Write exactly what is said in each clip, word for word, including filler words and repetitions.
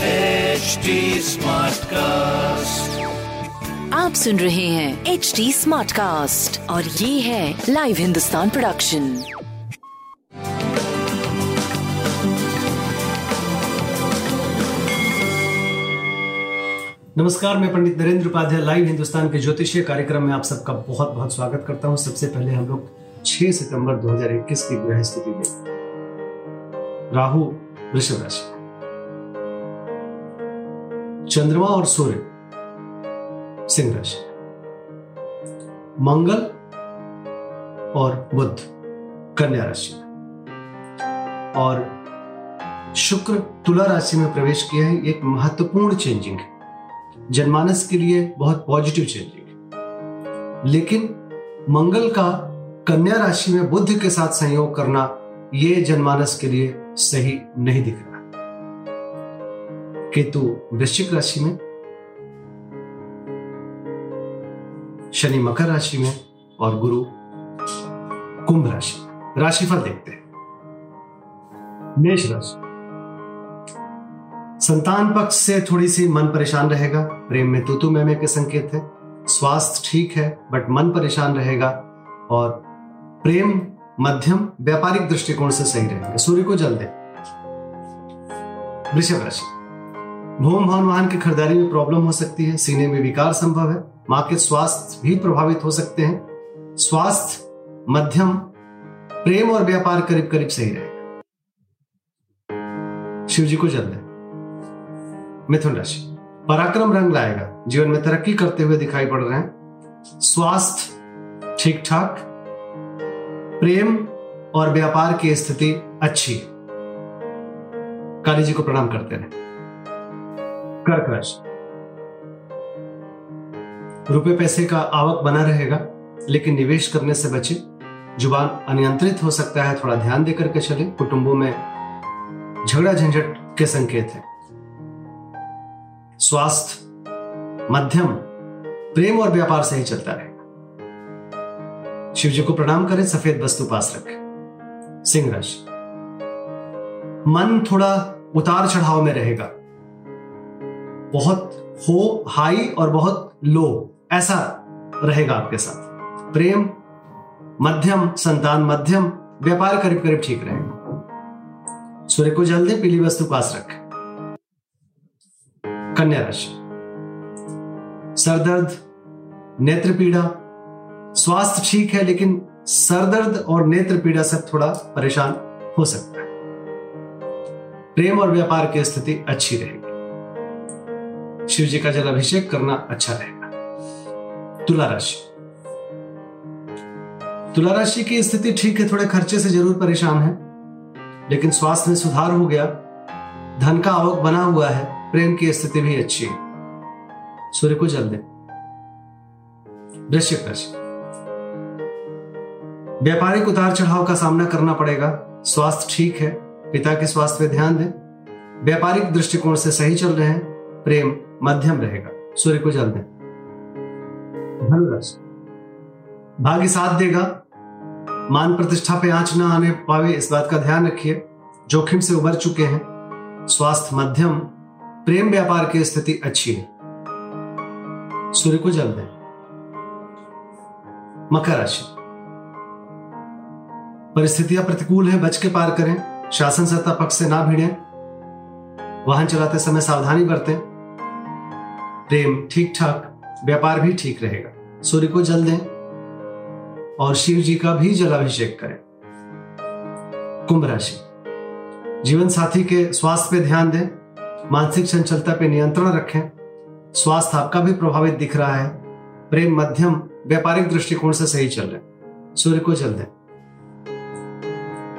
H D smart cast, आप सुन रहे हैं एच डी स्मार्ट कास्ट और ये है लाइव हिंदुस्तान प्रोडक्शन। नमस्कार, मैं पंडित नरेंद्र उपाध्याय लाइव हिंदुस्तान के ज्योतिषीय कार्यक्रम में आप सबका बहुत बहुत स्वागत करता हूँ। सबसे पहले हम लोग छह सितंबर दो हज़ार इक्कीस की ग्रह स्थिति में राहु वृषभ राशि, चंद्रमा और सूर्य सिंह राशि, मंगल और बुध कन्या राशि और शुक्र तुला राशि में प्रवेश किया है। एक महत्वपूर्ण चेंजिंग है, जनमानस के लिए बहुत पॉजिटिव चेंजिंग है, लेकिन मंगल का कन्या राशि में बुध के साथ संयोग करना यह जनमानस के लिए सही नहीं दिख रहा। केतु वृश्चिक राशि में, शनि मकर राशि में और गुरु कुंभ राशि में। राशिफल देखते हैं। मेष राशि, संतान पक्ष से थोड़ी सी मन परेशान रहेगा। प्रेम में तूतू मैमे के संकेत है। स्वास्थ्य ठीक है बट मन परेशान रहेगा और प्रेम मध्यम व्यापारिक दृष्टिकोण से सही रहेगा। सूर्य को जल दें। वृषभ राशि, भूम भवन वाहन की खरीदारी में प्रॉब्लम हो सकती है। सीने में विकार संभव है। मां के स्वास्थ्य भी प्रभावित हो सकते हैं। स्वास्थ्य मध्यम, प्रेम और व्यापार करीब करीब सही रहेगा। शिव जी को जल दें। मिथुन राशि, पराक्रम रंग लाएगा। जीवन में तरक्की करते हुए दिखाई पड़ रहे हैं। स्वास्थ्य ठीक ठाक, प्रेम और व्यापार की स्थिति अच्छी। काली जी को प्रणाम करते रहें। कर्क राशि, रुपए पैसे का आवक बना रहेगा लेकिन निवेश करने से बचे। जुबान अनियंत्रित हो सकता है, थोड़ा ध्यान देकर के चले। कुटुंबों में झगड़ा झंझट के संकेत है। स्वास्थ्य मध्यम, प्रेम और व्यापार से ही चलता रहेगा। शिव जी को प्रणाम करें। सफेद वस्तु पास रखें। सिंह राशि, मन थोड़ा उतार चढ़ाव में रहेगा। बहुत हो हाई और बहुत लो ऐसा रहेगा आपके साथ। प्रेम मध्यम, संतान मध्यम, व्यापार करीब करीब ठीक रहेगा। सूर्य को जल दें। पीली वस्तु पास रखें। कन्या राशि, सरदर्द, नेत्र पीड़ा, स्वास्थ्य ठीक है लेकिन सरदर्द और नेत्र पीड़ा से थोड़ा परेशान हो सकता है। प्रेम और व्यापार की स्थिति अच्छी रहेगी। शिव जी का जल अभिषेक करना अच्छा रहेगा। तुला राशि, तुला राशि की स्थिति ठीक है। थोड़े खर्चे से जरूर परेशान है लेकिन स्वास्थ्य में सुधार हो गया। धन का आवक बना हुआ है। प्रेम की स्थिति भी अच्छी है। सूर्य को जल दें। वृश्चिक राशि, व्यापारिक उतार चढ़ाव का सामना करना पड़ेगा। स्वास्थ्य ठीक है। पिता के स्वास्थ्य पर ध्यान दें। व्यापारिक दृष्टिकोण से सही चल रहे हैं। प्रेम मध्यम रहेगा। सूर्य को जल दें। धनुराशि, भाग्य साथ देगा। मान प्रतिष्ठा पे आंच ना आने पावे, इस बात का ध्यान रखिए। जोखिम से उबर चुके हैं। स्वास्थ्य मध्यम, प्रेम व्यापार की स्थिति अच्छी है। सूर्य को जल दें। मकर राशि, परिस्थितियां प्रतिकूल है, बच के पार करें। शासन सत्ता पक्ष से ना भिड़ें। वाहन चलाते समय सावधानी बरतें। प्रेम ठीक ठाक, व्यापार भी ठीक रहेगा। सूर्य को जल दें और शिव जी का भी जलाभिषेक करें। कुंभ राशि, जीवन साथी के स्वास्थ्य पे ध्यान दें। मानसिक चंचलता पे नियंत्रण रखें। स्वास्थ्य आपका भी प्रभावित दिख रहा है। प्रेम मध्यम, व्यापारिक दृष्टिकोण से सही चल रहे। सूर्य को जल दें।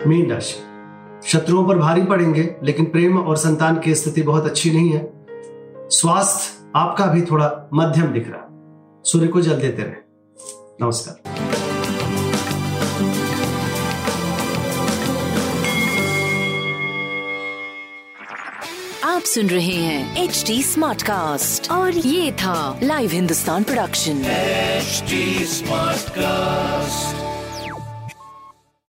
मीन राशि, शत्रुओं पर भारी पड़ेंगे लेकिन प्रेम और संतान की स्थिति बहुत अच्छी नहीं है। स्वास्थ्य आपका भी थोड़ा मध्यम दिख रहा है। सूर्य को जल देते रहें। नमस्कार। आप सुन रहे हैं एच डी स्मार्ट कास्ट और ये था live Hindustan production. H D smart cast.